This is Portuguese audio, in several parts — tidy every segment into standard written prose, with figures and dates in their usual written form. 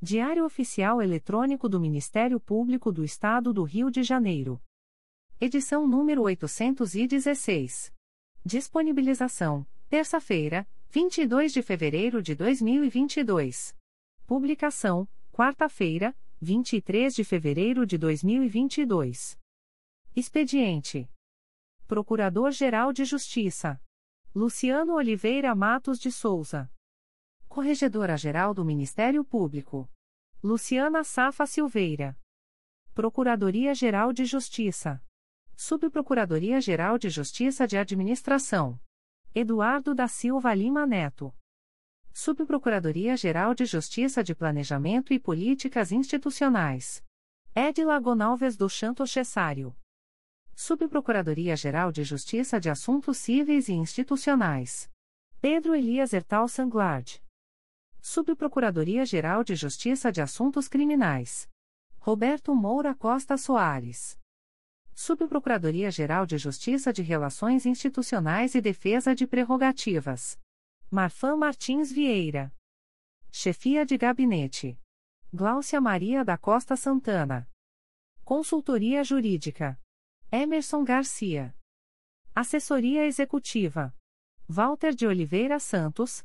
Diário Oficial Eletrônico do Ministério Público do Estado do Rio de Janeiro. Edição número 816. Disponibilização: terça-feira, 22 de fevereiro de 2022. Publicação: quarta-feira, 23 de fevereiro de 2022. Expediente: Procurador-Geral de Justiça Luciano Oliveira Matos de Souza. Corregedora-Geral do Ministério Público Luciana Safa Silveira. Procuradoria-Geral de Justiça Subprocuradoria-Geral de Justiça de Administração Eduardo da Silva Lima Neto. Subprocuradoria-Geral de Justiça de Planejamento e Políticas Institucionais Edila Gonçalves do Santos Cessário. Subprocuradoria-Geral de Justiça de Assuntos Cíveis e Institucionais Pedro Elias Ertal Sanglard. Subprocuradoria-Geral de Justiça de Assuntos Criminais Roberto Moura Costa Soares. Subprocuradoria-Geral de Justiça de Relações Institucionais e Defesa de Prerrogativas Marfan Martins Vieira. Chefia de Gabinete Gláucia Maria da Costa Santana. Consultoria Jurídica Emerson Garcia. Assessoria Executiva Walter de Oliveira Santos,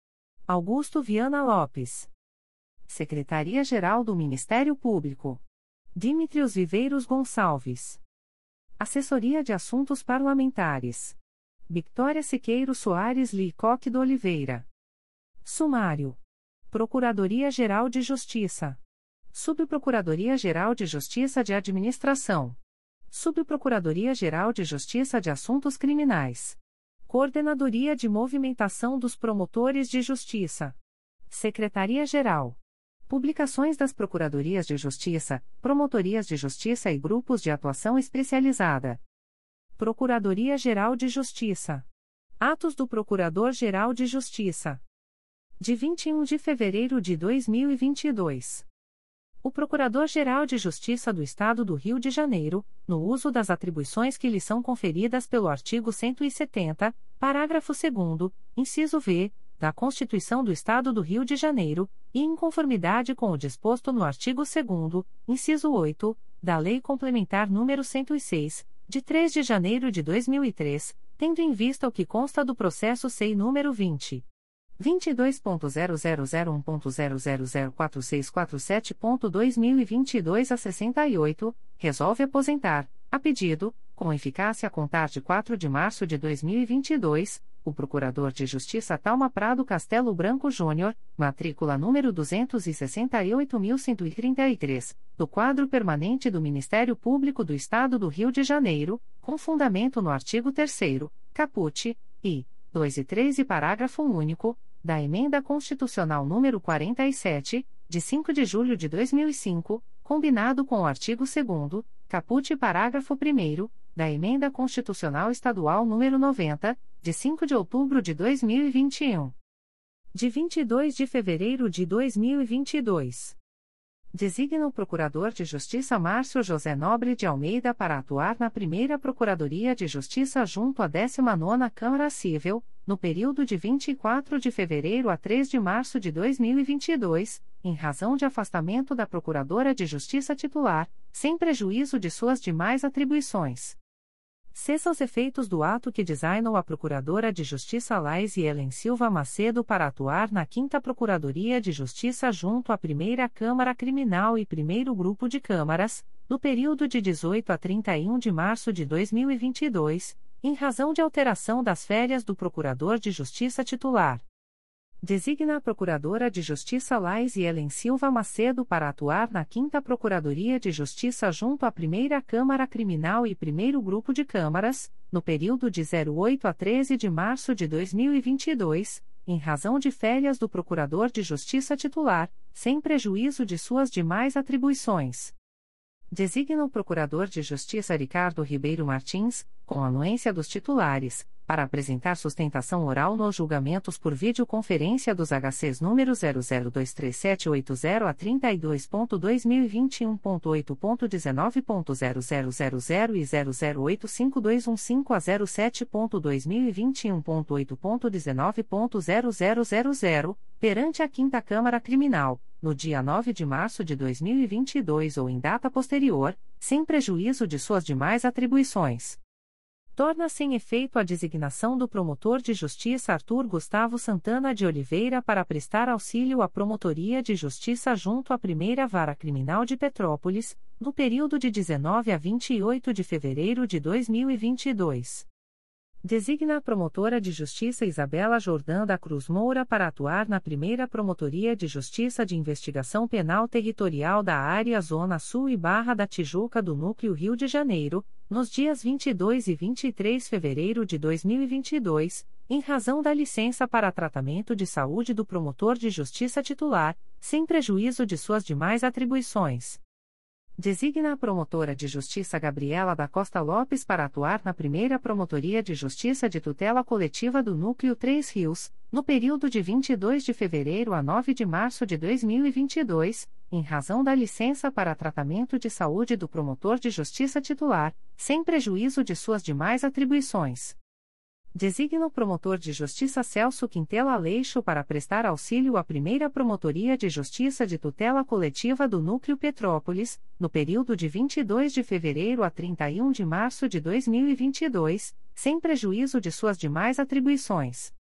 Augusto Viana Lopes. Secretaria-Geral do Ministério Público Dimitrios Viveiros Gonçalves. Assessoria de Assuntos Parlamentares Victória Siqueiro Soares Licoque de Oliveira. Sumário Procuradoria-Geral de Justiça Subprocuradoria-Geral de Justiça de Administração Subprocuradoria-Geral de Justiça de Assuntos Criminais Coordenadoria de Movimentação dos Promotores de Justiça Secretaria-Geral. Publicações das Procuradorias de Justiça, Promotorias de Justiça e Grupos de Atuação Especializada Procuradoria-Geral de Justiça. Atos do Procurador-Geral de Justiça de 21 de fevereiro de 2022. O Procurador-Geral de Justiça do Estado do Rio de Janeiro, no uso das atribuições que lhe são conferidas pelo artigo 170, parágrafo 2º, inciso v, da Constituição do Estado do Rio de Janeiro, e em conformidade com o disposto no artigo 2º, inciso 8, da Lei Complementar nº 106, de 3 de janeiro de 2003, tendo em vista o que consta do processo SEI número 20. 22.0001.0004647.2022 a 68, resolve aposentar, a pedido, com eficácia a contar de 4 de março de 2022, o Procurador de Justiça Talma Prado Castelo Branco Júnior, matrícula número 268.133, do quadro permanente do Ministério Público do Estado do Rio de Janeiro, com fundamento no artigo 3º, caput, e 2 e 3 e parágrafo único, da Emenda Constitucional nº 47, de 5 de julho de 2005, combinado com o artigo 2º, caput e parágrafo 1º, da Emenda Constitucional Estadual nº 90, de 5 de outubro de 2021. De 22 de fevereiro de 2022. Designa o Procurador de Justiça Márcio José Nobre de Almeida para atuar na 1ª Procuradoria de Justiça junto à 19ª Câmara Cível, no período de 24 de fevereiro a 3 de março de 2022, em razão de afastamento da Procuradora de Justiça titular, sem prejuízo de suas demais atribuições. Cessa os efeitos do ato que designou a Procuradora de Justiça Laís Helena Silva Macedo para atuar na 5ª Procuradoria de Justiça junto à 1ª Câmara Criminal e 1º Grupo de Câmaras, no período de 18 a 31 de março de 2022, em razão de alteração das férias do Procurador de Justiça titular. Designa a Procuradora de Justiça Laís Helena Silva Macedo para atuar na 5ª Procuradoria de Justiça junto à 1ª Câmara Criminal e 1º Grupo de Câmaras, no período de 08 a 13 de março de 2022, em razão de férias do Procurador de Justiça titular, sem prejuízo de suas demais atribuições. Designa o Procurador de Justiça Ricardo Ribeiro Martins, com anuência dos titulares, para apresentar sustentação oral nos julgamentos por videoconferência dos HCs número 0023780 a 32.2021.8.19.0000 e 008521 a 07.2021.8.19.0000, perante a 5ª Câmara Criminal, no dia 9 de março de 2022 ou em data posterior, sem prejuízo de suas demais atribuições. Torna-se em efeito a designação do promotor de justiça Arthur Gustavo Santana de Oliveira para prestar auxílio à Promotoria de Justiça junto à Primeira Vara Criminal de Petrópolis, no período de 19 a 28 de fevereiro de 2022. Designa a promotora de Justiça Isabela Jordan da Cruz Moura para atuar na Primeira Promotoria de Justiça de Investigação Penal Territorial da Área Zona Sul e Barra da Tijuca do Núcleo Rio de Janeiro, nos dias 22 e 23 de fevereiro de 2022, em razão da licença para tratamento de saúde do promotor de justiça titular, sem prejuízo de suas demais atribuições. Designa a promotora de justiça Gabriela da Costa Lopes para atuar na Primeira Promotoria de Justiça de Tutela Coletiva do Núcleo Três Rios, no período de 22 de fevereiro a 9 de março de 2022, em razão da licença para tratamento de saúde do promotor de justiça titular, sem prejuízo de suas demais atribuições. Designa o promotor de justiça Celso Quintela Aleixo para prestar auxílio à Primeira Promotoria de Justiça de Tutela Coletiva do Núcleo Petrópolis, no período de 22 de fevereiro a 31 de março de 2022, sem prejuízo de suas demais atribuições.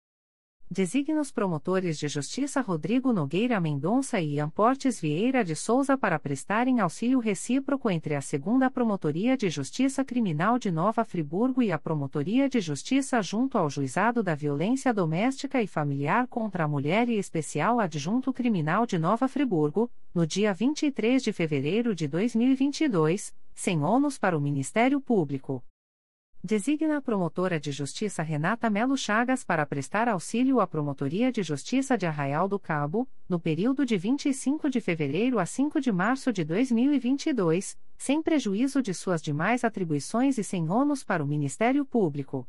Designa os promotores de justiça Rodrigo Nogueira Mendonça e Ian Portes Vieira de Souza para prestarem auxílio recíproco entre a 2ª Promotoria de Justiça Criminal de Nova Friburgo e a Promotoria de Justiça junto ao Juizado da Violência Doméstica e Familiar contra a Mulher e Especial Adjunto Criminal de Nova Friburgo, no dia 23 de fevereiro de 2022, sem ônus para o Ministério Público. Designa a promotora de justiça Renata Melo Chagas para prestar auxílio à Promotoria de Justiça de Arraial do Cabo, no período de 25 de fevereiro a 5 de março de 2022, sem prejuízo de suas demais atribuições e sem ônus para o Ministério Público.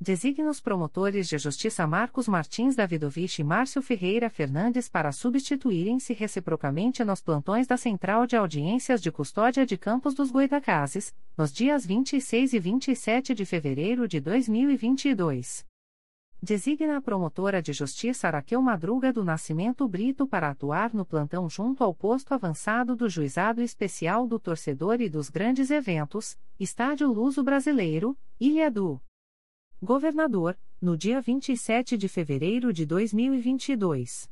Designa os promotores de justiça Marcos Martins Davidovich e Márcio Ferreira Fernandes para substituírem-se reciprocamente nos plantões da Central de Audiências de Custódia de Campos dos Goitacazes, nos dias 26 e 27 de fevereiro de 2022. Designa a promotora de justiça Raquel Madruga do Nascimento Brito para atuar no plantão junto ao posto avançado do Juizado Especial do Torcedor e dos Grandes Eventos, Estádio Luso Brasileiro, Ilha do Governador, no dia 27 de fevereiro de 2022.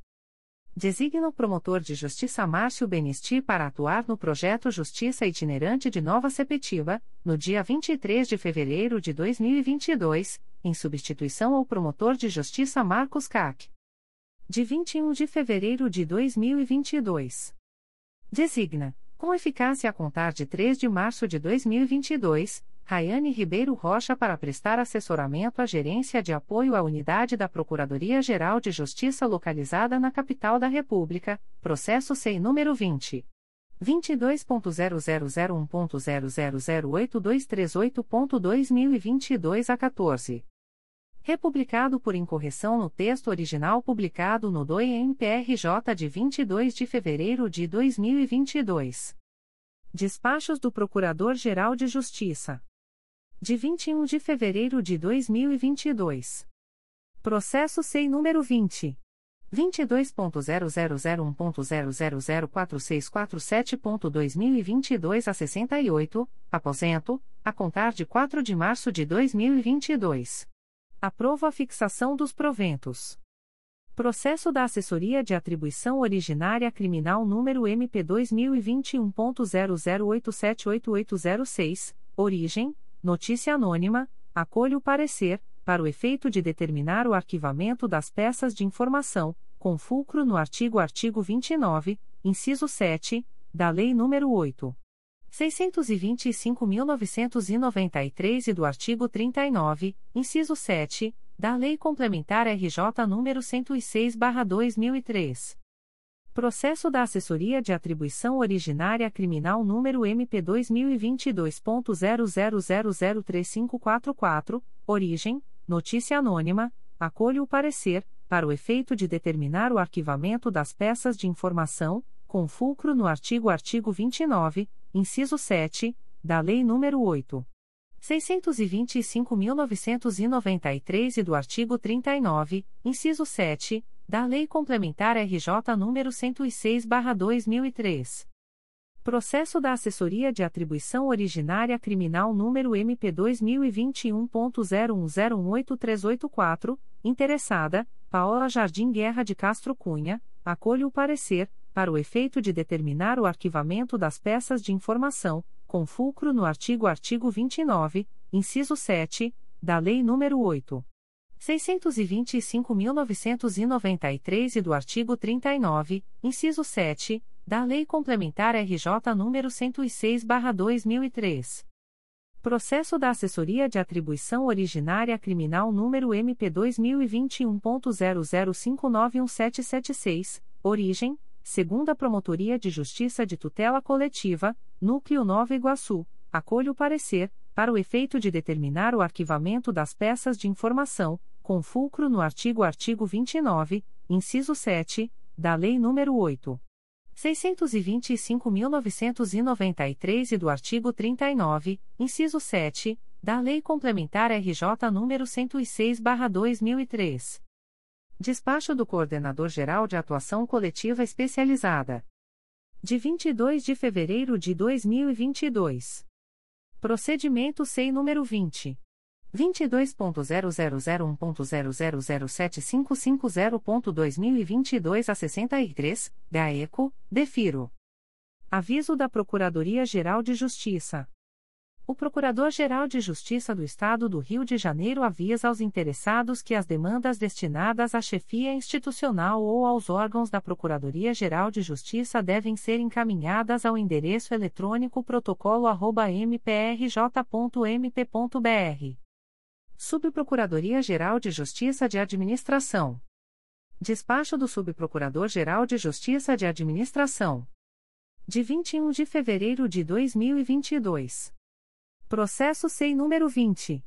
Designa o promotor de justiça Márcio Benisti para atuar no projeto Justiça Itinerante de Nova Sepetiba, no dia 23 de fevereiro de 2022, em substituição ao promotor de justiça Marcos Cac, de 21 de fevereiro de 2022. Designa, com eficácia a contar de 3 de março de 2022, Rayane Ribeiro Rocha para prestar assessoramento à gerência de apoio à unidade da Procuradoria-Geral de Justiça localizada na capital da República, processo SEI número 20. 22.0001.0008238.2022 a 14. Republicado por incorreção no texto original publicado no DOI-MPRJ de 22 de fevereiro de 2022. Despachos do Procurador-Geral de Justiça. De 21 de fevereiro de 2022. Processo SEI número 20. 22.0001.0004647.2022 a 68, aposento, a contar de 4 de março de 2022. Aprova a fixação dos proventos. Processo da Assessoria de Atribuição Originária Criminal número MP2021.00878806, origem, notícia anônima, acolho o parecer, para o efeito de determinar o arquivamento das peças de informação, com fulcro no artigo 29, inciso 7, da Lei nº 8. 625.993 e do artigo 39, inciso 7, da Lei Complementar RJ nº 106/2003. Processo da Assessoria de Atribuição Originária Criminal número MP2022.00003544, origem, notícia anônima, acolho o parecer, para o efeito de determinar o arquivamento das peças de informação, com fulcro no artigo 29, inciso 7, da Lei número 8. 625.993 e do artigo 39, inciso 7, da Lei Complementar RJ número 106/2003. Processo da Assessoria de Atribuição Originária Criminal número MP2021.01018384, interessada, Paola Jardim Guerra de Castro Cunha, acolho o parecer, para o efeito de determinar o arquivamento das peças de informação, com fulcro no artigo 29, inciso 7, da Lei nº 8. 625.993 e do artigo 39, inciso 7, da Lei Complementar RJ número 106/2003. Processo da Assessoria de Atribuição Originária Criminal número MP2021.00591776, origem, 2ª Promotoria de Justiça de Tutela Coletiva, Núcleo Nova Iguaçu, acolho o parecer, para o efeito de determinar o arquivamento das peças de informação, com fulcro no artigo 29, inciso 7, da Lei número 8. 625.993 e do artigo 39, inciso 7, da Lei Complementar RJ número 106/2003. Despacho do Coordenador-Geral de Atuação Coletiva Especializada. De 22 de fevereiro de 2022. Procedimento SEI número 20. 22.0001.0007550.2022 a 63, GAECO, DEFIRO. Aviso da Procuradoria-Geral de Justiça. O Procurador-Geral de Justiça do Estado do Rio de Janeiro avisa aos interessados que as demandas destinadas à chefia institucional ou aos órgãos da Procuradoria-Geral de Justiça devem ser encaminhadas ao endereço eletrônico protocolo@mprj.mp.br. Subprocuradoria-Geral de Justiça de Administração. Despacho do Subprocurador-Geral de Justiça de Administração. De 21 de fevereiro de 2022. Processo SEI número 20.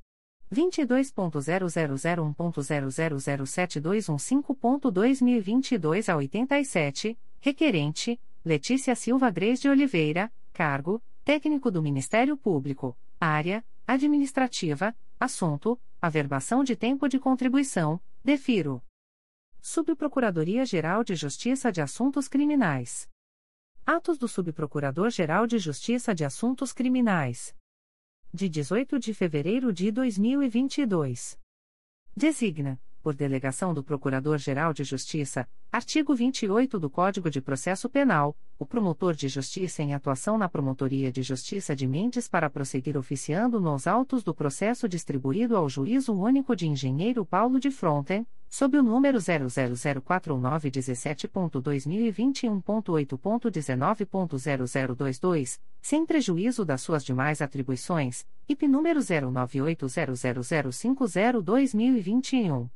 22.0001.0007215.2022 a 87, requerente, Letícia Silva Gres de Oliveira, cargo, técnico do Ministério Público, área, administrativa, assunto, averbação de tempo de contribuição, defiro. Subprocuradoria-Geral de Justiça de Assuntos Criminais. Atos do Subprocurador-Geral de Justiça de Assuntos Criminais. De 18 de fevereiro de 2022. Designa, por delegação do Procurador-Geral de Justiça, artigo 28 do Código de Processo Penal, o promotor de justiça em atuação na Promotoria de Justiça de Mendes para prosseguir oficiando nos autos do processo distribuído ao Juízo Único de Engenheiro Paulo de Fronten, sob o número 0004917.2021.8.19.0022, sem prejuízo das suas demais atribuições, IP número 098000502021.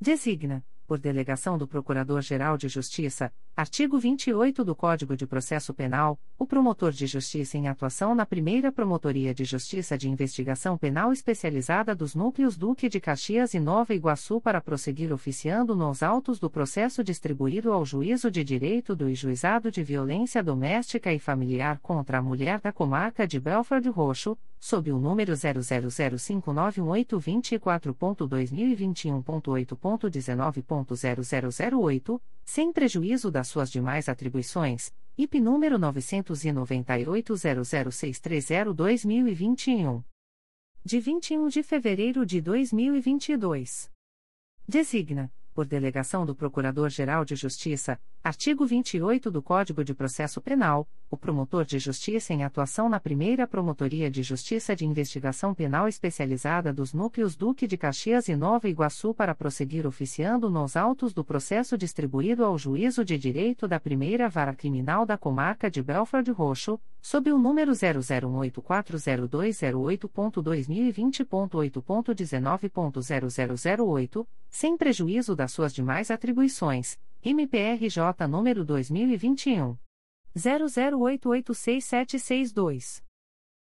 Designa, por delegação do Procurador-Geral de Justiça, artigo 28 do Código de Processo Penal, o promotor de justiça em atuação na Primeira Promotoria de Justiça de Investigação Penal Especializada dos Núcleos Duque de Caxias e Nova Iguaçu para prosseguir oficiando nos autos do processo distribuído ao Juízo de Direito do Juizado de Violência Doméstica e Familiar contra a Mulher da Comarca de Belford Roxo, sob o número 000591824.2021.8.19.0008, sem prejuízo das suas demais atribuições, IP número 998.006302021. De 21 de fevereiro de 2022. Designa, por delegação do Procurador-Geral de Justiça, Artigo 28 do Código de Processo Penal, o promotor de justiça em atuação na Primeira Promotoria de Justiça de Investigação Penal Especializada dos Núcleos Duque de Caxias e Nova Iguaçu para prosseguir oficiando nos autos do processo distribuído ao Juízo de Direito da Primeira Vara Criminal da Comarca de Belford Roxo, sob o número 001840208.2020.8.19.0008, sem prejuízo das suas demais atribuições. MPRJ número 2021. 00886762.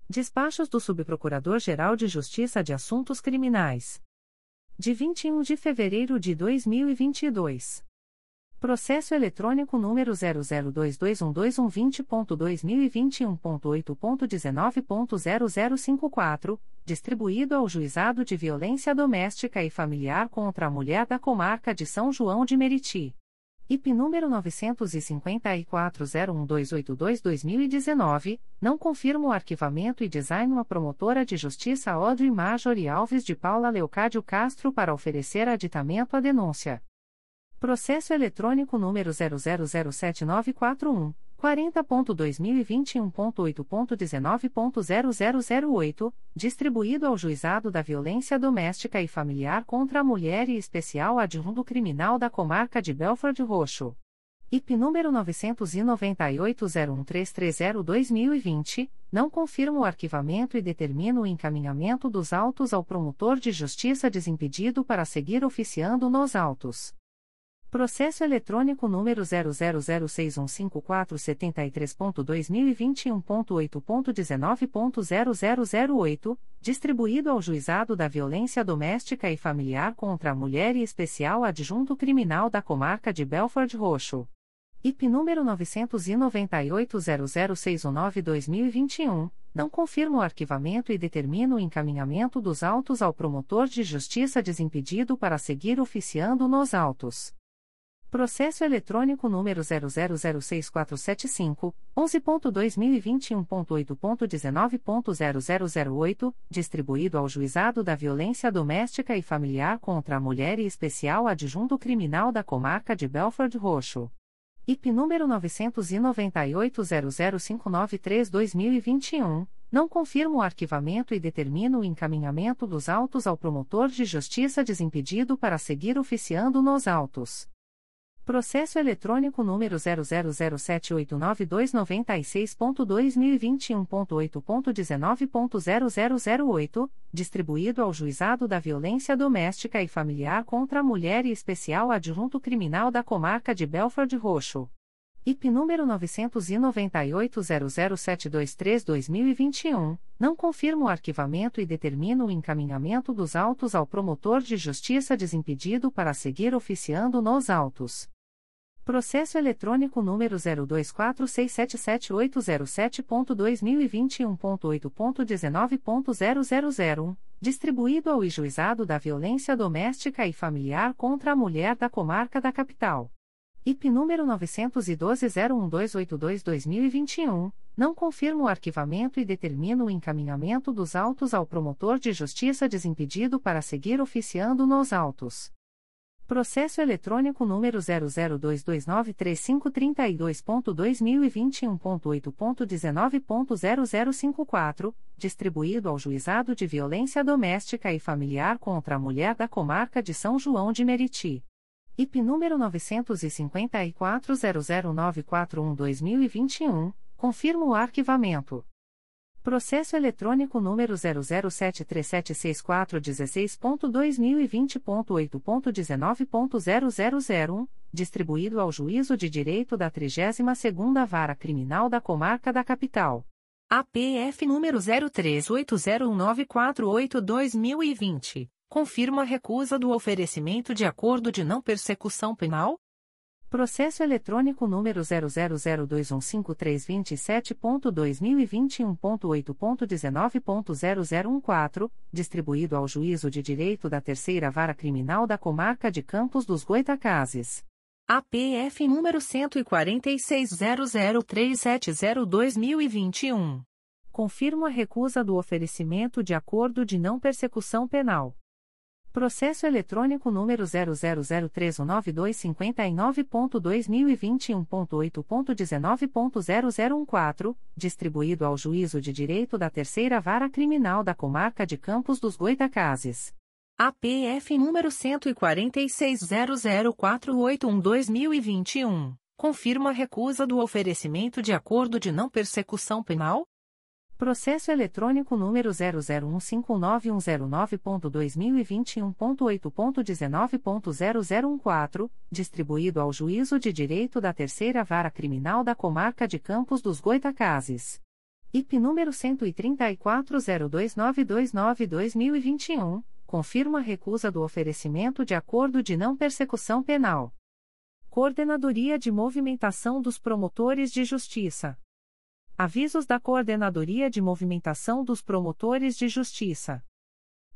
Despachos do Subprocurador-Geral de Justiça de Assuntos Criminais. De 21 de fevereiro de 2022. Processo eletrônico número 002212120.2021.8.19.0054, distribuído ao Juizado de Violência Doméstica e Familiar contra a Mulher da Comarca de São João de Meriti. IP número 954-01282-2019, não confirma o arquivamento e designa a promotora de justiça Audrey Marjorie Alves de Paula Leocádio Castro para oferecer aditamento à denúncia. Processo eletrônico número 0007941, 40.2021.8.19.0008, distribuído ao Juizado da Violência Doméstica e Familiar contra a Mulher e Especial Adjunto Criminal da Comarca de Belford Roxo. IP número 998-01330-2020, não confirma o arquivamento e determina o encaminhamento dos autos ao promotor de justiça desimpedido para seguir oficiando nos autos. Processo eletrônico número 000615473.2021.8.19.0008, distribuído ao Juizado da Violência Doméstica e Familiar contra a Mulher e Especial Adjunto Criminal da Comarca de Belford Roxo. IP número 998-00619-2021, não confirma o arquivamento e determina o encaminhamento dos autos ao promotor de justiça desimpedido para seguir oficiando nos autos. Processo eletrônico número 0006475, 11.2021.8.19.0008, distribuído ao Juizado da Violência Doméstica e Familiar contra a Mulher e Especial Adjunto Criminal da Comarca de Belford Roxo. IP número 998-00593-2021, não confirma o arquivamento e determina o encaminhamento dos autos ao promotor de justiça desimpedido para seguir oficiando nos autos. Processo eletrônico número 000789296.2021.8.19.0008, distribuído ao Juizado da Violência Doméstica e Familiar contra a Mulher e Especial Adjunto Criminal da Comarca de Belford Roxo. IP número 998-00723-2021, não confirma o arquivamento e determina o encaminhamento dos autos ao promotor de justiça desimpedido para seguir oficiando nos autos. Processo eletrônico número 024677807.2021.8.19.0001, distribuído ao Juizado da Violência Doméstica e Familiar contra a Mulher da Comarca da Capital. IP número 912-01282-2021, não confirma o arquivamento e determina o encaminhamento dos autos ao promotor de justiça desimpedido para seguir oficiando nos autos. Processo eletrônico número 002293532.2021.8.19.0054, distribuído ao Juizado de Violência Doméstica e Familiar contra a Mulher da Comarca de São João de Meriti. IP número 954-00941-2021, confirma o arquivamento. Processo eletrônico número 007376416.2020.8.19.0001, distribuído ao Juízo de Direito da 32ª Vara Criminal da Comarca da Capital. APF número 03801948-2020. Confirma a recusa do oferecimento de acordo de não persecução penal? Processo eletrônico número 000215327.2021.8.19.0014, distribuído ao Juízo de Direito da 3ª Vara Criminal da Comarca de Campos dos Goitacazes. APF número 14600370-2021. Confirma a recusa do oferecimento de acordo de não persecução penal. Processo eletrônico número 0003929.2021.8.19.0014, distribuído ao Juízo de Direito da Terceira Vara Criminal da Comarca de Campos dos Goitacazes. APF número 146.00481/2021, confirma a recusa do oferecimento de acordo de não persecução penal? Processo eletrônico número 001591090.2021.8.19.0014, distribuído ao Juízo de Direito da Terceira Vara Criminal da Comarca de Campos dos Goitacazes. IP número 134.02929/2021, confirma a recusa do oferecimento de acordo de não persecução penal. Coordenadoria de Movimentação dos Promotores de Justiça. Avisos da Coordenadoria de Movimentação dos Promotores de Justiça.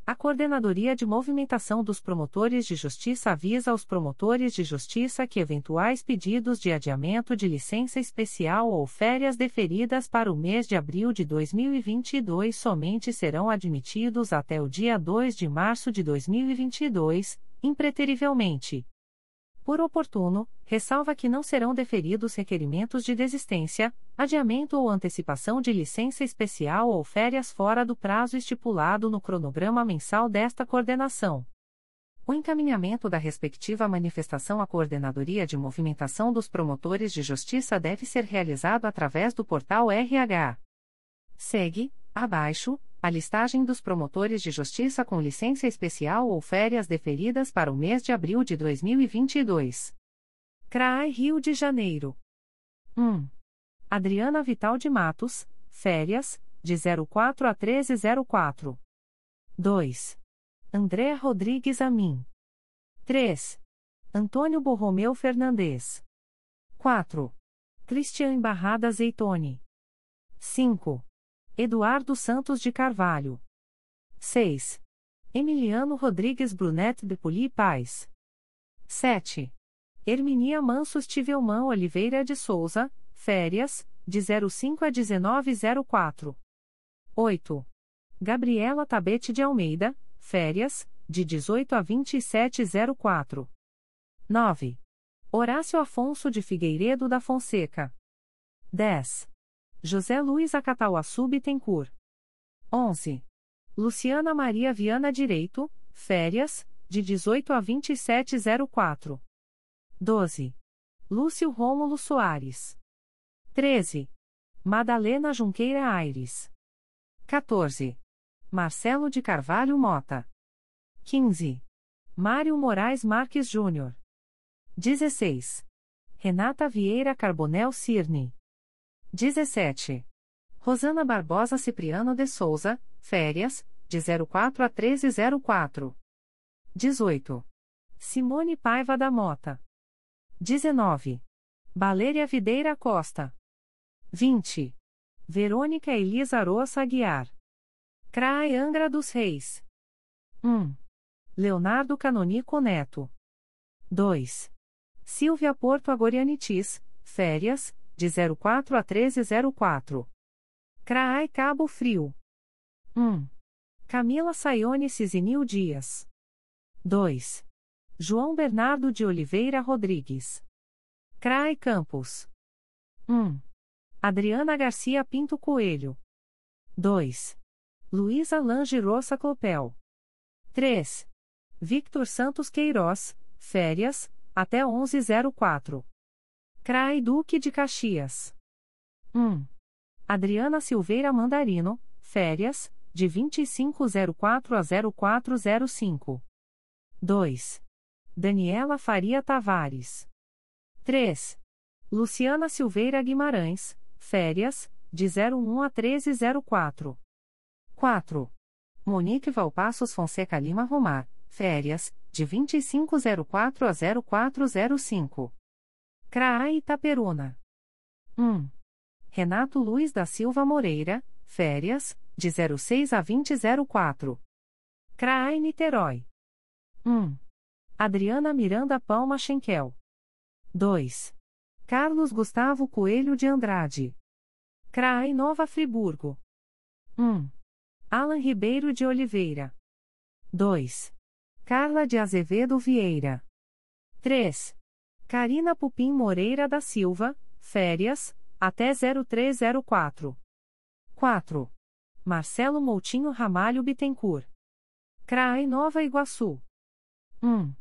A Coordenadoria de Movimentação dos Promotores de Justiça avisa aos promotores de justiça que eventuais pedidos de adiamento de licença especial ou férias deferidas para o mês de abril de 2022 somente serão admitidos até o dia 2 de março de 2022, impreterivelmente. Por oportuno, ressalva que não serão deferidos requerimentos de desistência, adiamento ou antecipação de licença especial ou férias fora do prazo estipulado no cronograma mensal desta coordenação. O encaminhamento da respectiva manifestação à Coordenadoria de Movimentação dos Promotores de Justiça deve ser realizado através do portal RH. Segue, abaixo, a listagem dos promotores de justiça com licença especial ou férias deferidas para o mês de abril de 2022. CRAI Rio de Janeiro. 1. Adriana Vital de Matos, férias, de 04 a 13/04. 2. André Rodrigues Amin. 3. Antônio Borromeu Fernandes. 4. Cristian Barrada Zeitoni. 5. Eduardo Santos de Carvalho. 6. Emiliano Rodrigues Brunet de Poli Paz. 7. Herminia Manso Estivelman Oliveira de Souza, férias, de 05 a 19/04. 8. Gabriela Tabete de Almeida, férias, de 18 a 27/04. 9. Horácio Afonso de Figueiredo da Fonseca. 10. José Luiz Acatauaçu Bittencourt. 11. Luciana Maria Viana Direito, férias, de 18 a 27/04. 12. Lúcio Rômulo Soares. 13. Madalena Junqueira Aires. 14. Marcelo de Carvalho Mota. 15. Mário Moraes Marques Júnior. 16. Renata Vieira Carbonel Cirne. 17. Rosana Barbosa Cipriano de Souza, férias, de 04 a 13/04. 18. Simone Paiva da Mota. 19. Valéria Videira Costa. 20. Verônica Elisa Roça Aguiar. CRAI Angra dos Reis. 1. Leonardo Canonico Neto. 2. Silvia Porto Agorianitis, férias, de 04 a 13/04. CRAI Cabo Frio. 1. Camila Saione Cisinil Dias. 2. João Bernardo de Oliveira Rodrigues. CRAI Campos. 1. Adriana Garcia Pinto Coelho. 2. Luísa Lange Roça Clopel. 3. Victor Santos Queiroz, férias, até 11/04. CRAI Duque de Caxias. 1. Adriana Silveira Mandarino, férias, de 25/04 a 04/05. 2. Daniela Faria Tavares. 3. Luciana Silveira Guimarães, férias, de 01 a 13/04. 4. Monique Valpassos Fonseca Lima Romar, férias, de 25/04 a 04/05. CRAI Itaperuna. 1. Renato Luiz da Silva Moreira, férias, de 06 a 20/04. CRAI Niterói. 1. Adriana Miranda Palma Schenkel. 2. Carlos Gustavo Coelho de Andrade. CRAI Nova Friburgo. 1. Alan Ribeiro de Oliveira. 2. Carla de Azevedo Vieira. 3. Karina Pupim Moreira da Silva, férias, até 0304. 4. Marcelo Moutinho Ramalho Bittencourt. CRAE Nova Iguaçu. 1.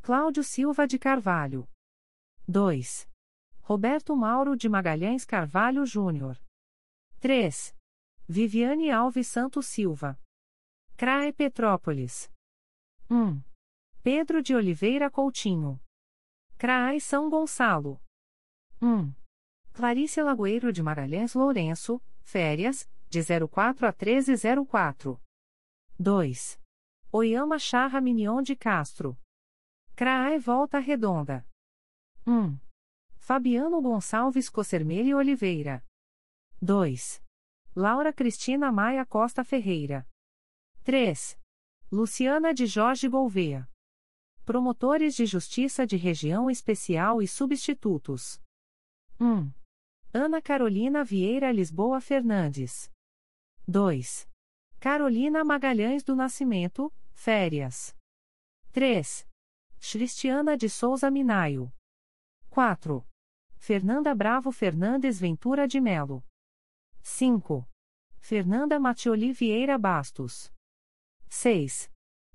Cláudio Silva de Carvalho. 2. Roberto Mauro de Magalhães Carvalho Júnior. 3. Viviane Alves Santos Silva. CRAE Petrópolis. 1. Pedro de Oliveira Coutinho. CRAE São Gonçalo. 1. Clarice Lagoeiro de Magalhães Lourenço, férias, de 04 a 1304. 2. Oyama Charra Mignon de Castro. CRAE Volta Redonda. 1. Fabiano Gonçalves Cossermelho Oliveira. 2. Laura Cristina Maia Costa Ferreira. 3. Luciana de Jorge Gouveia. Promotores de Justiça de Região Especial e Substitutos. 1. Ana Carolina Vieira Lisboa Fernandes. 2. Carolina Magalhães do Nascimento, férias. 3. Cristiana de Souza Minaio. 4. Fernanda Bravo Fernandes Ventura de Melo. 5. Fernanda Matioli Vieira Bastos. 6.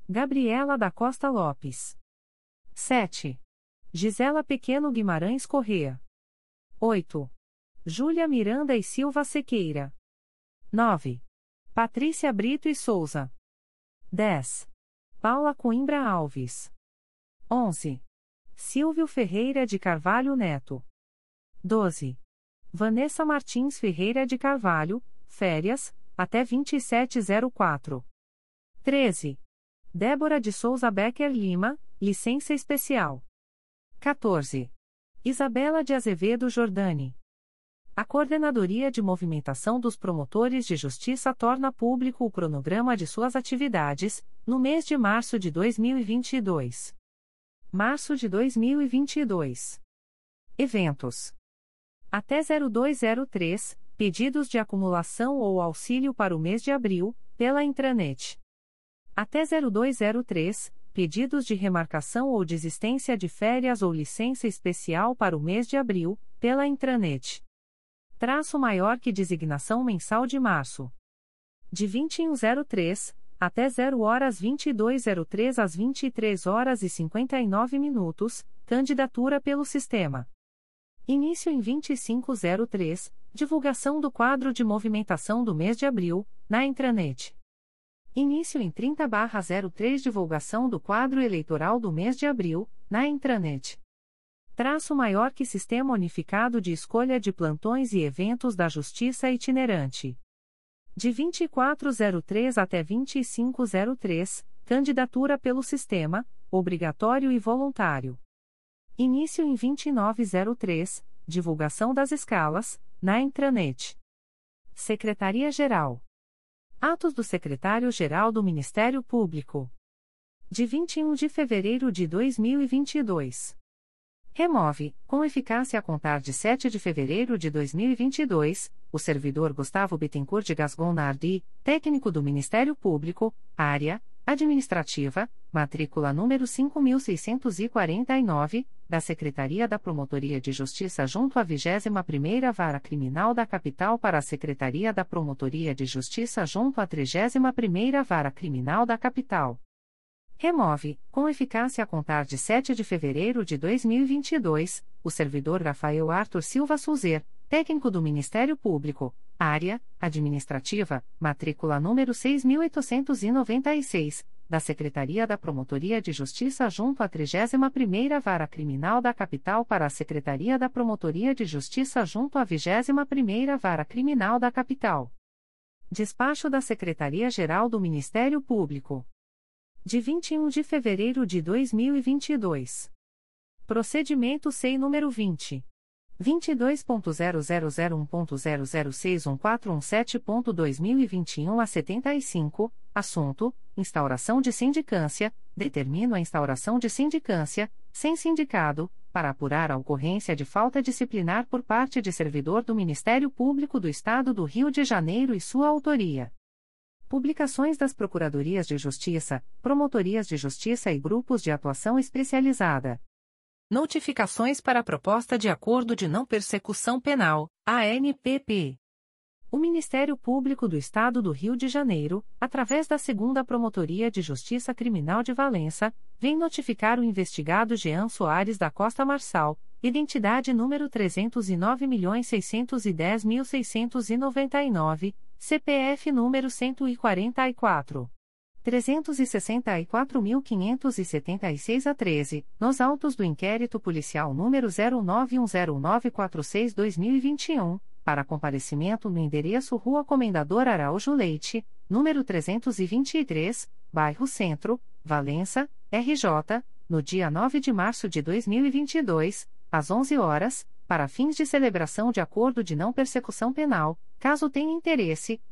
Gabriela da Costa Lopes. 7. Gisela Pequeno Guimarães Corrêa. 8. Júlia Miranda e Silva Sequeira. 9. Patrícia Brito e Souza. 10. Paula Coimbra Alves. 11. Silvio Ferreira de Carvalho Neto. 12. Vanessa Martins Ferreira de Carvalho, férias, até 2704. 13. Débora de Souza Becker Lima, licença especial. 14. Isabela de Azevedo Jordani. A Coordenadoria de Movimentação dos Promotores de Justiça torna público o cronograma de suas atividades, no mês de março de 2022. Março de 2022. Eventos. Até 0203, pedidos de acumulação ou auxílio para o mês de abril, pela intranet. Até 0203, pedidos de remarcação ou desistência de férias ou licença especial para o mês de abril, pela intranet. Traço maior que designação mensal de março. De 2103, até 0 horas 2203 às 23 horas e 59 minutos, candidatura pelo sistema. Início em 2503, divulgação do quadro de movimentação do mês de abril, na intranet. Início em 30/03 divulgação do quadro eleitoral do mês de abril, na intranet. Traço maior que Sistema Unificado de Escolha de Plantões e Eventos da Justiça Itinerante. De 2403 até 2503, candidatura pelo sistema, obrigatório e voluntário. Início em 2903, divulgação das escalas, na intranet. Secretaria-Geral. Atos do Secretário-Geral do Ministério Público. De 21 de fevereiro de 2022. Remove, com eficácia a contar de 7 de fevereiro de 2022, o servidor Gustavo Bittencourt de Gasgon Nardi, técnico do Ministério Público, área administrativa, matrícula número 5649, da Secretaria da Promotoria de Justiça junto à 21ª Vara Criminal da Capital para a Secretaria da Promotoria de Justiça junto à 31ª Vara Criminal da Capital. Remove, com eficácia a contar de 7 de fevereiro de 2022, o servidor Rafael Arthur Silva Souzer, técnico do Ministério Público, área administrativa, matrícula número 6896, da Secretaria da Promotoria de Justiça junto à 31ª Vara Criminal da Capital para a Secretaria da Promotoria de Justiça junto à 21ª Vara Criminal da Capital. Despacho da Secretaria-Geral do Ministério Público. De 21 de fevereiro de 2022. Procedimento SEI número 20. 22.0001.0061417.2021 a 75, assunto, instauração de sindicância, determino a instauração de sindicância, sem sindicado, para apurar a ocorrência de falta disciplinar por parte de servidor do Ministério Público do Estado do Rio de Janeiro e sua autoria. Publicações das Procuradorias de Justiça, Promotorias de Justiça e Grupos de Atuação Especializada. Notificações para a Proposta de Acordo de Não Persecução Penal, ANPP. O Ministério Público do Estado do Rio de Janeiro, através da 2ª Promotoria de Justiça Criminal de Valença, vem notificar o investigado Jean Soares da Costa Marçal, identidade número 309.610.699, CPF número 144. 364.576 a 13, nos autos do inquérito policial número 09109462-2021, para comparecimento no endereço Rua Comendador Araújo Leite, número 323, bairro Centro, Valença, RJ, no dia 9 de março de 2022, às 11 horas, para fins de celebração de acordo de não persecução penal, caso tenha interesse,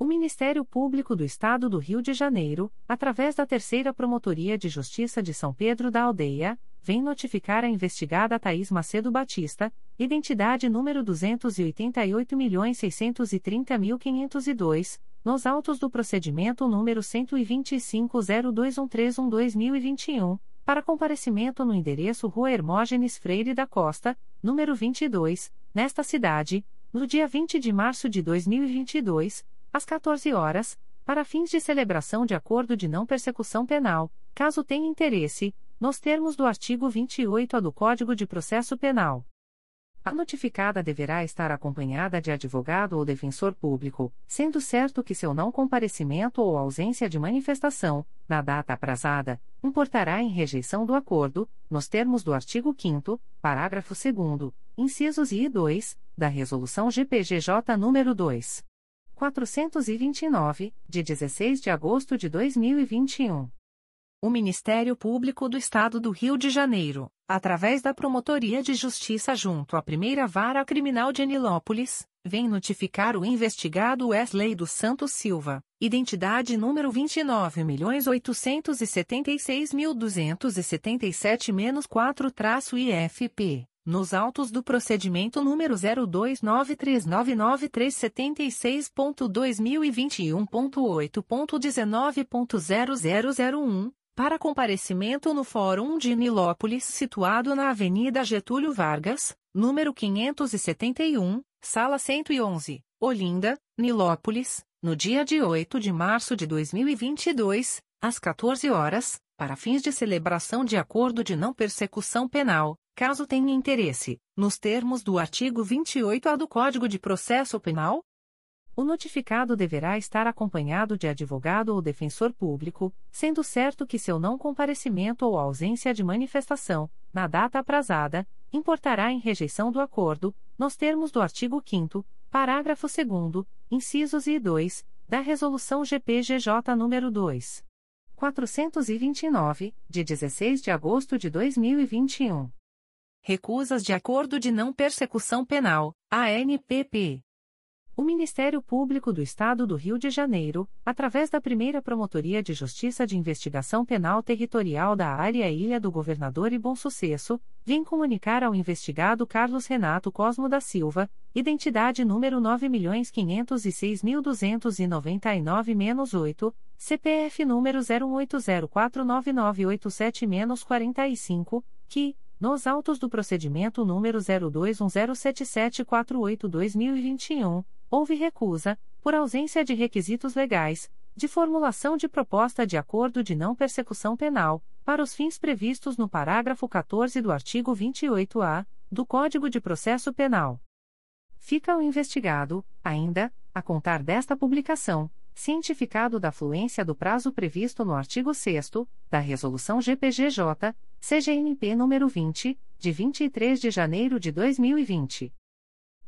O Ministério Público do Estado do Rio de Janeiro, através da 3ª Promotoria de Justiça de São Pedro da Aldeia, vem notificar a investigada Thaís Macedo Batista, identidade número 288.630.502, nos autos do procedimento número 125.021312-2021, para comparecimento no endereço Rua Hermógenes Freire da Costa, número 22, nesta cidade, no dia 20 de março de 2022, às 14 horas, para fins de celebração de acordo de não persecução penal, caso tenha interesse, nos termos do artigo 28-A do Código de Processo Penal. A notificada deverá estar acompanhada de advogado ou defensor público, sendo certo que seu não comparecimento ou ausência de manifestação, na data aprazada, importará em rejeição do acordo, nos termos do artigo 5º, parágrafo 2º, incisos I e II, da Resolução GPGJ nº 2.429, de 16 de agosto de 2021. O Ministério Público do Estado do Rio de Janeiro, através da Promotoria de Justiça junto à Primeira Vara Criminal de Nilópolis, vem notificar o investigado Wesley dos Santos Silva, identidade número 29.876.277-4-IFP. Nos autos do procedimento número 029399376.2021.8.19.0001, para comparecimento no Fórum de Nilópolis situado na Avenida Getúlio Vargas, número 571, Sala 111, Olinda, Nilópolis, no dia de 8 de março de 2022, às 14 horas, para fins de celebração de acordo de não persecução penal, caso tenha interesse, nos termos do artigo 28-A do Código de Processo Penal. O notificado deverá estar acompanhado de advogado ou defensor público, sendo certo que seu não comparecimento ou ausência de manifestação, na data aprazada, importará em rejeição do acordo, nos termos do artigo 5º, parágrafo 2º, incisos I e II, da Resolução GPGJ nº 2.429, de 16 de agosto de 2021. Recusas de Acordo de Não Persecução Penal, ANPP. O Ministério Público do Estado do Rio de Janeiro, através da 1ª Promotoria de Justiça de Investigação Penal Territorial da Área Ilha do Governador e Bom Sucesso, vem comunicar ao investigado Carlos Renato Cosmo da Silva, identidade número 9.506.299-8, CPF número 080499987-45, que, nos autos do procedimento número 02107748-2021, houve recusa, por ausência de requisitos legais, de formulação de proposta de acordo de não persecução penal, para os fins previstos no parágrafo 14 do artigo 28-A, do Código de Processo Penal. Fica o investigado, ainda, a contar desta publicação, cientificado da fluência do prazo previsto no artigo 6º, da Resolução GPGJ, CGNP nº 20, de 23 de janeiro de 2020.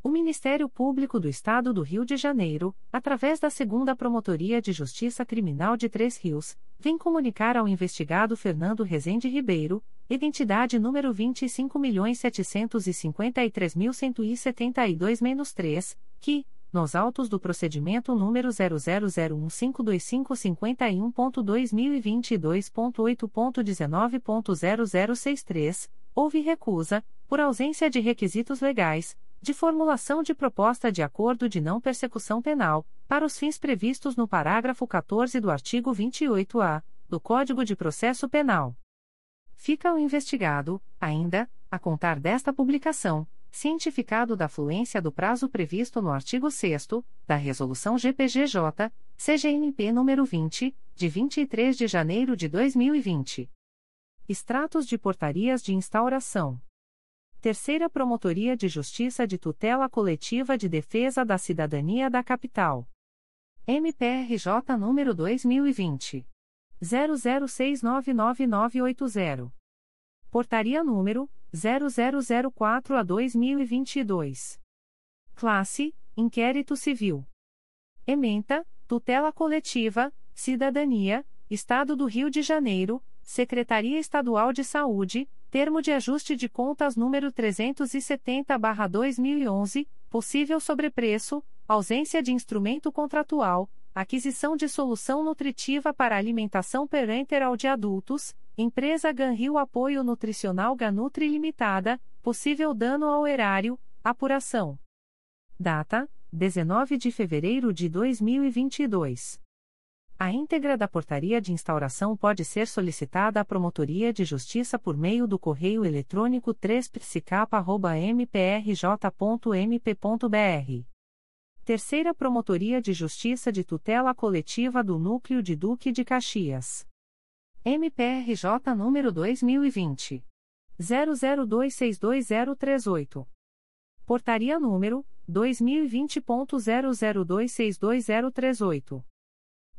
O Ministério Público do Estado do Rio de Janeiro, através da 2ª Promotoria de Justiça Criminal de Três Rios, vem comunicar ao investigado Fernando Rezende Ribeiro, identidade número 25.753.172-3, que, nos autos do procedimento número 0001525551.2022.8.19.0063, houve recusa, por ausência de requisitos legais, de formulação de proposta de acordo de não persecução penal, para os fins previstos no parágrafo 14 do artigo 28-A do Código de Processo Penal. Fica o investigado, ainda, a contar desta publicação, cientificado da fluência do prazo previsto no artigo 6º da Resolução GPGJ, CGNP nº 20, de 23 de janeiro de 2020. Extratos de portarias de instauração. Terceira Promotoria de Justiça de Tutela Coletiva de Defesa da Cidadania da Capital. MPRJ número 2020. 00699980. Portaria número 0004/2022. Classe: Inquérito Civil. Ementa: Tutela Coletiva, Cidadania, Estado do Rio de Janeiro, Secretaria Estadual de Saúde, Termo de Ajuste de Contas número 370/2011, possível sobrepreço, ausência de instrumento contratual, aquisição de solução nutritiva para alimentação parenteral de adultos, empresa Ganrio Apoio Nutricional Ganutri Limitada, possível dano ao erário, apuração. Data: 19 de fevereiro de 2022. A íntegra da portaria de instauração pode ser solicitada à Promotoria de Justiça por meio do correio eletrônico 3psicapa@mprj.mp.br. Terceira Promotoria de Justiça de Tutela Coletiva do Núcleo de Duque de Caxias. MPRJ número 2020. 00262038. Portaria número 2020.00262038.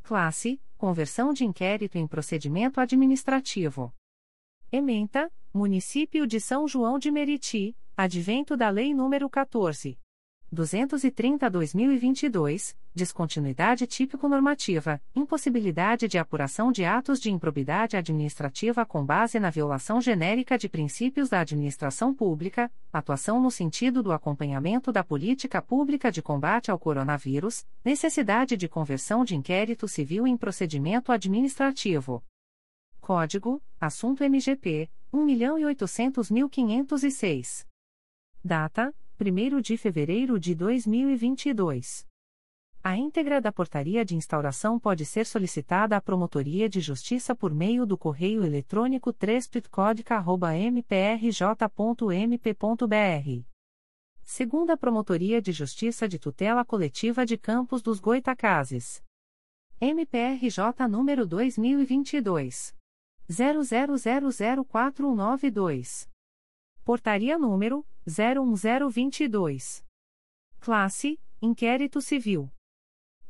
Classe: Conversão de inquérito em procedimento administrativo. Ementa: Município de São João de Meriti, advento da Lei nº 14.230/2022, descontinuidade típico-normativa, impossibilidade de apuração de atos de improbidade administrativa com base na violação genérica de princípios da administração pública, atuação no sentido do acompanhamento da política pública de combate ao coronavírus, necessidade de conversão de inquérito civil em procedimento administrativo. Código: Assunto MGP 1.800.506. Data: 1º de fevereiro de 2022. A íntegra da portaria de instauração pode ser solicitada à Promotoria de Justiça por meio do correio eletrônico 3pitcodica@mprj.mp.br. Segunda Promotoria de Justiça de Tutela Coletiva de Campos dos Goitacazes. MPRJ número 2022. 00004192. Portaria número 01022. Classe: Inquérito Civil.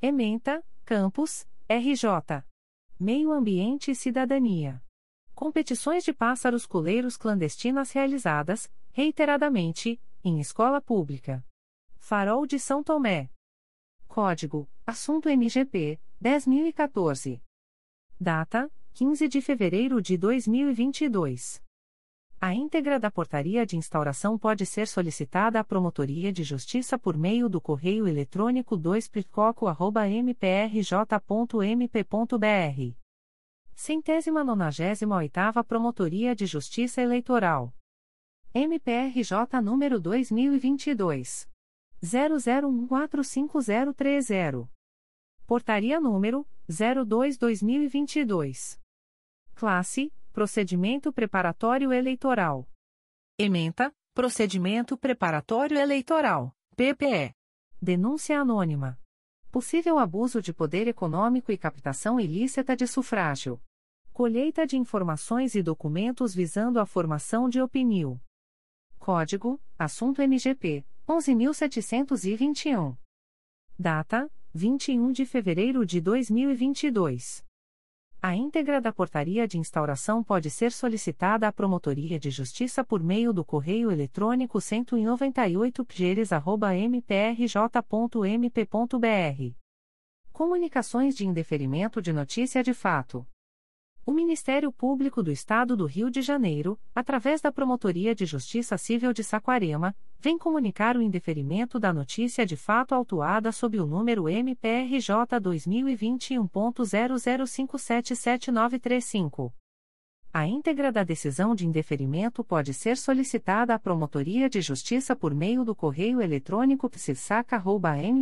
Ementa: Campos, RJ. Meio Ambiente e Cidadania. Competições de pássaros coleiros clandestinas realizadas, reiteradamente, em escola pública. Farol de São Tomé. Código: Assunto MGP 10.014. Data: 15 de fevereiro de 2022. A íntegra da portaria de instauração pode ser solicitada à Promotoria de Justiça por meio do correio eletrônico 2pitcoco@mprj.mp.br. 198ª Promotoria de Justiça Eleitoral. MPRJ número 2022. 00145030. Portaria número 02/2022. Classe: Procedimento Preparatório Eleitoral. Ementa: Procedimento Preparatório Eleitoral, PPE. Denúncia anônima. Possível abuso de poder econômico e captação ilícita de sufrágio. Colheita de informações e documentos visando a formação de opinião. Código: Assunto MGP 11.721. Data: 21 de fevereiro de 2022. A íntegra da portaria de instauração pode ser solicitada à Promotoria de Justiça por meio do correio eletrônico 198pgeres@mprj.mp.br. Comunicações de indeferimento de notícia de fato. O Ministério Público do Estado do Rio de Janeiro, através da Promotoria de Justiça Civil de Saquarema, vem comunicar o indeferimento da notícia de fato autuada sob o número MPRJ 2021.00577935. A íntegra da decisão de indeferimento pode ser solicitada à Promotoria de Justiça por meio do correio eletrônico psirsaca@mprj.mp.br.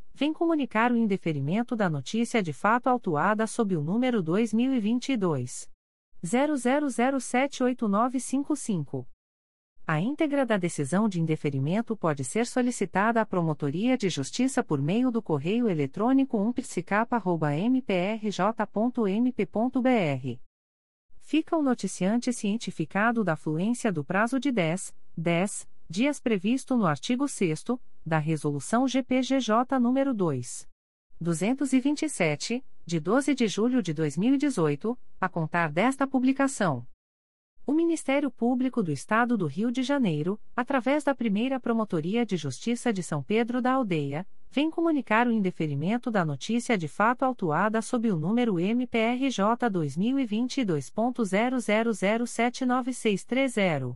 vem comunicar o indeferimento da notícia de fato autuada sob o número 2022 00078955. A íntegra da decisão de indeferimento pode ser solicitada à Promotoria de Justiça por meio do correio eletrônico umpsicapa@mprj.mp.br. Fica o noticiante cientificado da fluência do prazo de 10 dias previsto no artigo 6º da Resolução GPGJ nº 2.227, de 12 de julho de 2018, a contar desta publicação. O Ministério Público do Estado do Rio de Janeiro, através da Primeira Promotoria de Justiça de São Pedro da Aldeia, vem comunicar o indeferimento da notícia de fato autuada sob o número MPRJ 2022.00079630.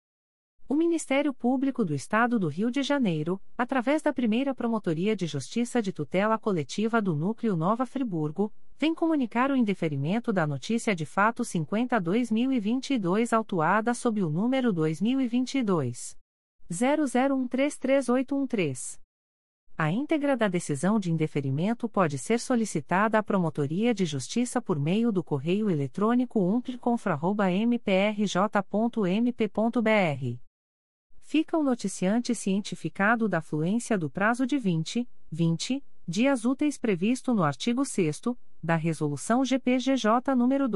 O Ministério Público do Estado do Rio de Janeiro, através da Primeira Promotoria de Justiça de Tutela Coletiva do Núcleo Nova Friburgo, vem comunicar o indeferimento da notícia de fato 50/2022 autuada sob o número 2022 00133813. A íntegra da decisão de indeferimento pode ser solicitada à Promotoria de Justiça por meio do correio eletrônico umpliconfra@mprj.mp.br. Fica o noticiante cientificado da fluência do prazo de 20 dias úteis previsto no artigo 6º da Resolução GPGJ nº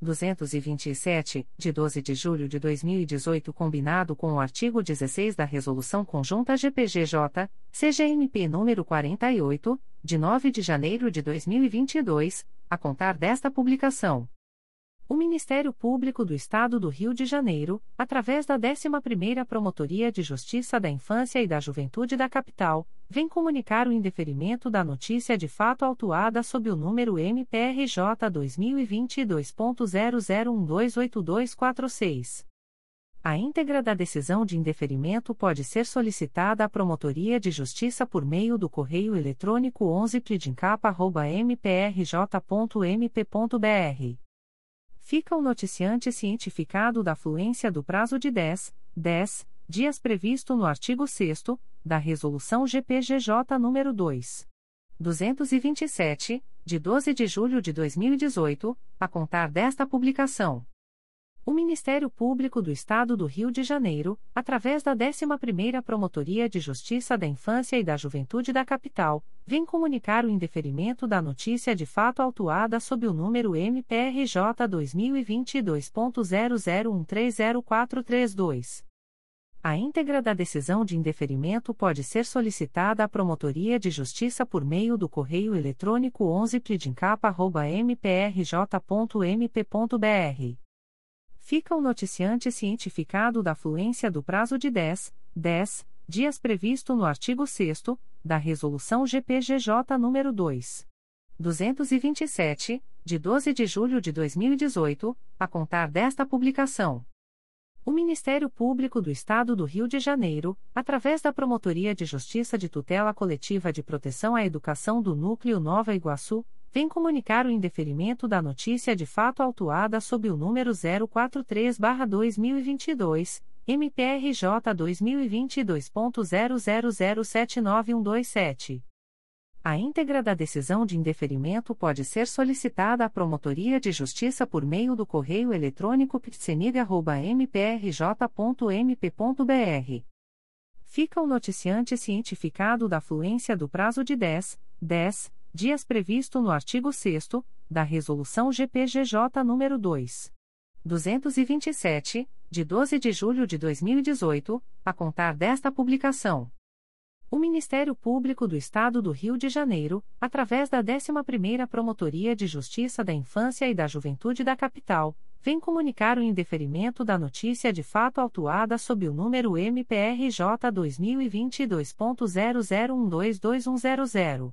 2.227, de 12 de julho de 2018, combinado com o artigo 16 da Resolução Conjunta GPGJ, CGNP nº 48, de 9 de janeiro de 2022, a contar desta publicação. O Ministério Público do Estado do Rio de Janeiro, através da 11ª Promotoria de Justiça da Infância e da Juventude da Capital, vem comunicar o indeferimento da notícia de fato autuada sob o número MPRJ 2022.00128246. A íntegra da decisão de indeferimento pode ser solicitada à Promotoria de Justiça por meio do correio eletrônico 11pridincapa@mprj.mp.br. Fica o noticiante cientificado da fluência do prazo de 10 dias previsto no artigo 6º da Resolução GPGJ nº 2.227, de 12 de julho de 2018, a contar desta publicação. O Ministério Público do Estado do Rio de Janeiro, através da 11ª Promotoria de Justiça da Infância e da Juventude da Capital, vem comunicar o indeferimento da notícia de fato autuada sob o número MPRJ 2022.00130432. A íntegra da decisão de indeferimento pode ser solicitada à Promotoria de Justiça por meio do correio eletrônico 11pridincapa@mprj.mp.br. Fica o noticiante cientificado da fluência do prazo de 10 dias previsto no artigo 6º da Resolução GPGJ nº 2.227, de 12 de julho de 2018, a contar desta publicação. O Ministério Público do Estado do Rio de Janeiro, através da Promotoria de Justiça de Tutela Coletiva de Proteção à Educação do Núcleo Nova Iguaçu, vem comunicar o indeferimento da notícia de fato autuada sob o número 043/2022, MPRJ 2022.00079127. A íntegra da decisão de indeferimento pode ser solicitada à Promotoria de Justiça por meio do correio eletrônico ptsenig@mprj.mp.br. Fica o noticiante cientificado da fluência do prazo de 10 dias previsto no artigo 6º da Resolução GPGJ nº 2.227, de 12 de julho de 2018, a contar desta publicação. O Ministério Público do Estado do Rio de Janeiro, através da 11ª Promotoria de Justiça da Infância e da Juventude da Capital, vem comunicar o indeferimento da notícia de fato autuada sob o número MPRJ 2022.00122100.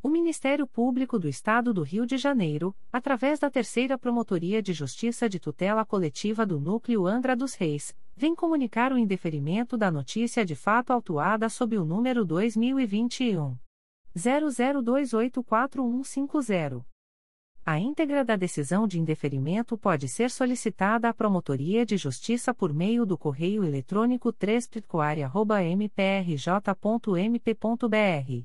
O Ministério Público do Estado do Rio de Janeiro, através da 3ª Promotoria de Justiça de Tutela Coletiva do Núcleo Angra dos Reis, vem comunicar o indeferimento da notícia de fato autuada sob o número 2021 00284150. A íntegra da decisão de indeferimento pode ser solicitada à Promotoria de Justiça por meio do correio eletrônico 3picuaria@mprj.mp.br.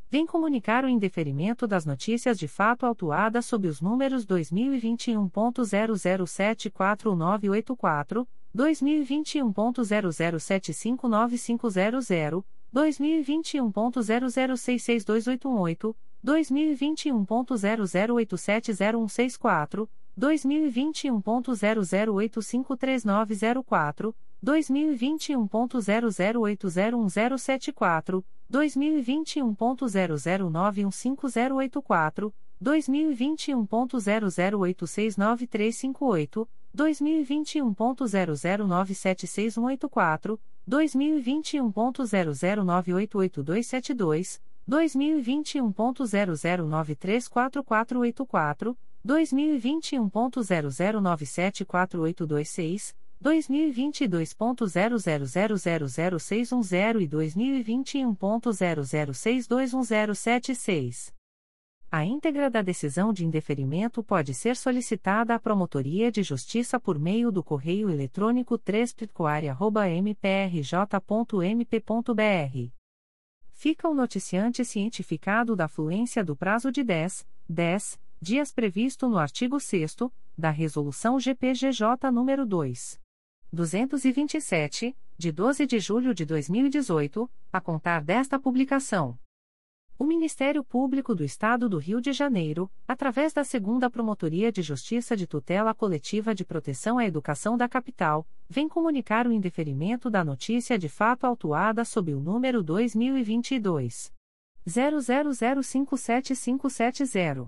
vem comunicar o indeferimento das notícias de fato autuadas sob os números 2021.00741984, 2021.00759500, 2021.00662818, 2021.00870164, 2021.00853904, 2021.00801074, 2021.00915084, 2021.00869358, 2021.00976184, 2021.00988272, 2021.00934484, 2021.00974826, 2022.00000610 e 2021.00621076. A íntegra da decisão de indeferimento pode ser solicitada à Promotoria de Justiça por meio do correio eletrônico 3picuaria@mprj.mp.br. Fica o noticiante cientificado da fluência do prazo de 10 dias previsto no artigo 6º da Resolução GPGJ nº 2.227, de 12 de julho de 2018, a contar desta publicação. O Ministério Público do Estado do Rio de Janeiro, através da 2ª Promotoria de Justiça de Tutela Coletiva de Proteção à Educação da Capital, vem comunicar o indeferimento da notícia de fato autuada sob o número 2022 00057570.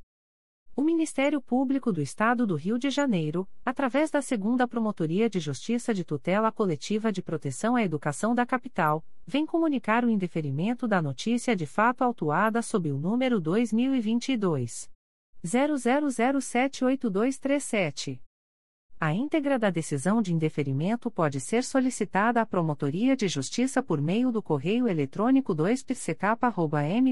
O Ministério Público do Estado do Rio de Janeiro, através da 2ª Promotoria de Justiça de Tutela Coletiva de Proteção à Educação da Capital, vem comunicar o indeferimento da notícia de fato autuada sob o número 2022 00078237. A íntegra da decisão de indeferimento pode ser solicitada à Promotoria de Justiça por meio do correio eletrônico 2psecap@mprj.mp.br.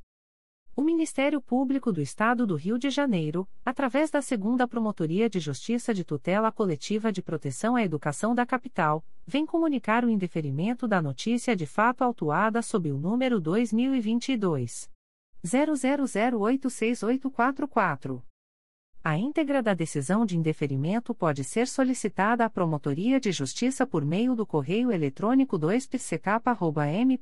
O Ministério Público do Estado do Rio de Janeiro, através da 2ª Promotoria de Justiça de Tutela Coletiva de Proteção à Educação da Capital, vem comunicar o indeferimento da notícia de fato autuada sob o número 2022 00086844. A íntegra da decisão de indeferimento pode ser solicitada à Promotoria de Justiça por meio do correio eletrônico 2psecap@mprj.mp.br.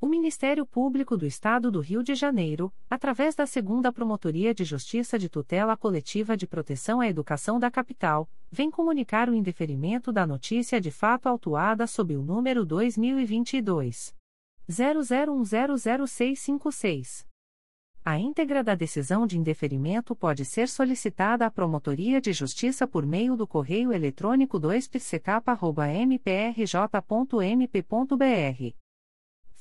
O Ministério Público do Estado do Rio de Janeiro, através da 2ª Promotoria de Justiça de Tutela Coletiva de Proteção à Educação da Capital, vem comunicar o indeferimento da notícia de fato autuada sob o número 2022 00100656. A íntegra da decisão de indeferimento pode ser solicitada à Promotoria de Justiça por meio do correio eletrônico 2psecap@mprj.mp.br.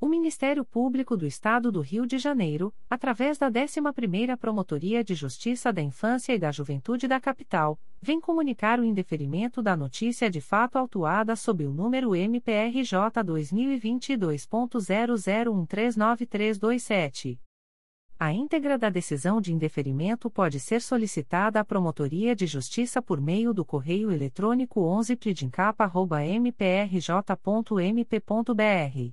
O Ministério Público do Estado do Rio de Janeiro, através da 11ª Promotoria de Justiça da Infância e da Juventude da Capital, vem comunicar o indeferimento da notícia de fato autuada sob o número MPRJ 2022.00139327. A íntegra da decisão de indeferimento pode ser solicitada à Promotoria de Justiça por meio do correio eletrônico 11pridincapa@mprj.mp.br.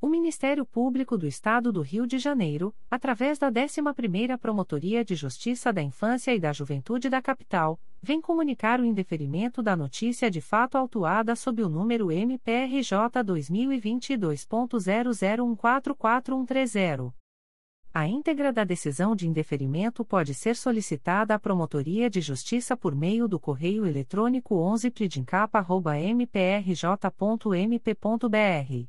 O Ministério Público do Estado do Rio de Janeiro, através da 11ª Promotoria de Justiça da Infância e da Juventude da Capital, vem comunicar o indeferimento da notícia de fato autuada sob o número MPRJ 2022.00144130. A íntegra da decisão de indeferimento pode ser solicitada à Promotoria de Justiça por meio do correio eletrônico 11pridincapa@mprj.mp.br.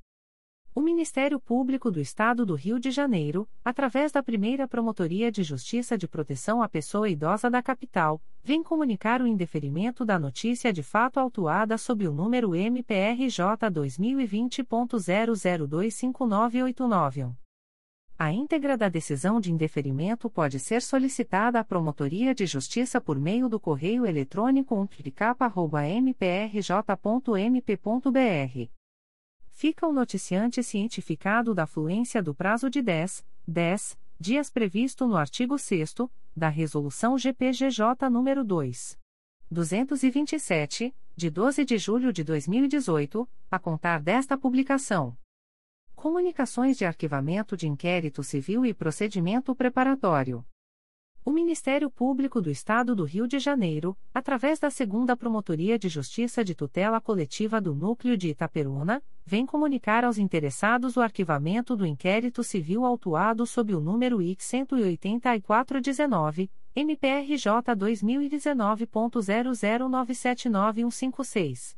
O Ministério Público do Estado do Rio de Janeiro, através da 1ª Promotoria de Justiça de Proteção à Pessoa Idosa da Capital, vem comunicar o indeferimento da notícia de fato autuada sob o número MPRJ 2020.00259891. A íntegra da decisão de indeferimento pode ser solicitada à Promotoria de Justiça por meio do correio eletrônico umtricapa@mprj.mp.br. Fica o noticiante cientificado da fluência do prazo de 10 dias previsto no artigo 6º da Resolução GPGJ nº 2.227, de 12 de julho de 2018, a contar desta publicação. Comunicações de arquivamento de inquérito civil e procedimento preparatório. O Ministério Público do Estado do Rio de Janeiro, através da 2ª Promotoria de Justiça de Tutela Coletiva do Núcleo de Itaperuna, vem comunicar aos interessados o arquivamento do inquérito civil autuado sob o número IC-184-19, MPRJ 2019.00979156.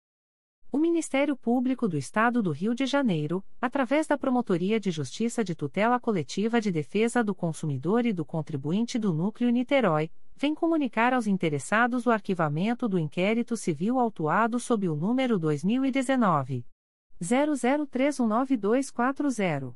O Ministério Público do Estado do Rio de Janeiro, através da Promotoria de Justiça de Tutela Coletiva de Defesa do Consumidor e do Contribuinte do Núcleo Niterói, vem comunicar aos interessados o arquivamento do inquérito civil autuado sob o número 2019 00319240.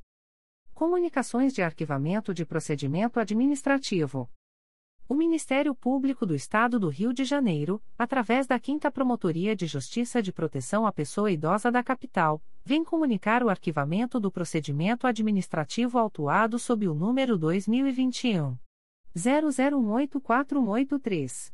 Comunicações de arquivamento de procedimento administrativo. O Ministério Público do Estado do Rio de Janeiro, através da 5ª Promotoria de Justiça de Proteção à Pessoa Idosa da Capital, vem comunicar o arquivamento do procedimento administrativo autuado sob o número 2021 00184183.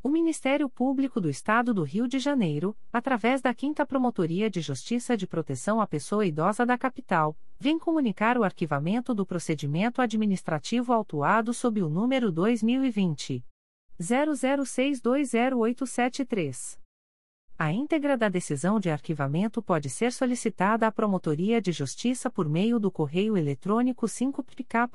O Ministério Público do Estado do Rio de Janeiro, através da 5ª Promotoria de Justiça de Proteção à Pessoa Idosa da Capital, vem comunicar o arquivamento do procedimento administrativo autuado sob o número 2020 00620873. A íntegra da decisão de arquivamento pode ser solicitada à Promotoria de Justiça por meio do correio eletrônico 5pk@mprj.mp.br.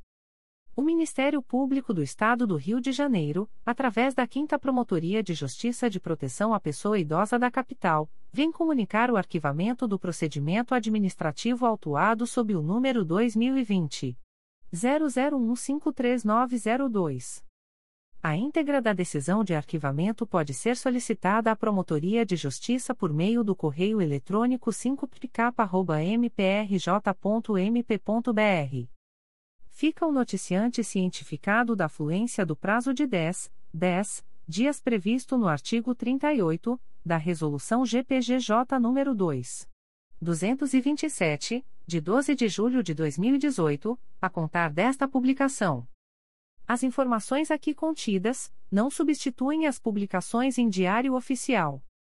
O Ministério Público do Estado do Rio de Janeiro, através da 5ª Promotoria de Justiça de Proteção à Pessoa Idosa da Capital, vem comunicar o arquivamento do procedimento administrativo autuado sob o número 2020 00153902. A íntegra da decisão de arquivamento pode ser solicitada à Promotoria de Justiça por meio do correio eletrônico 5pk@mprj.mp.br. Fica o noticiante cientificado da fluência do prazo de 10 dias previsto no artigo 38 da Resolução GPGJ nº 2.227, de 12 de julho de 2018, a contar desta publicação. As informações aqui contidas não substituem as publicações em Diário Oficial.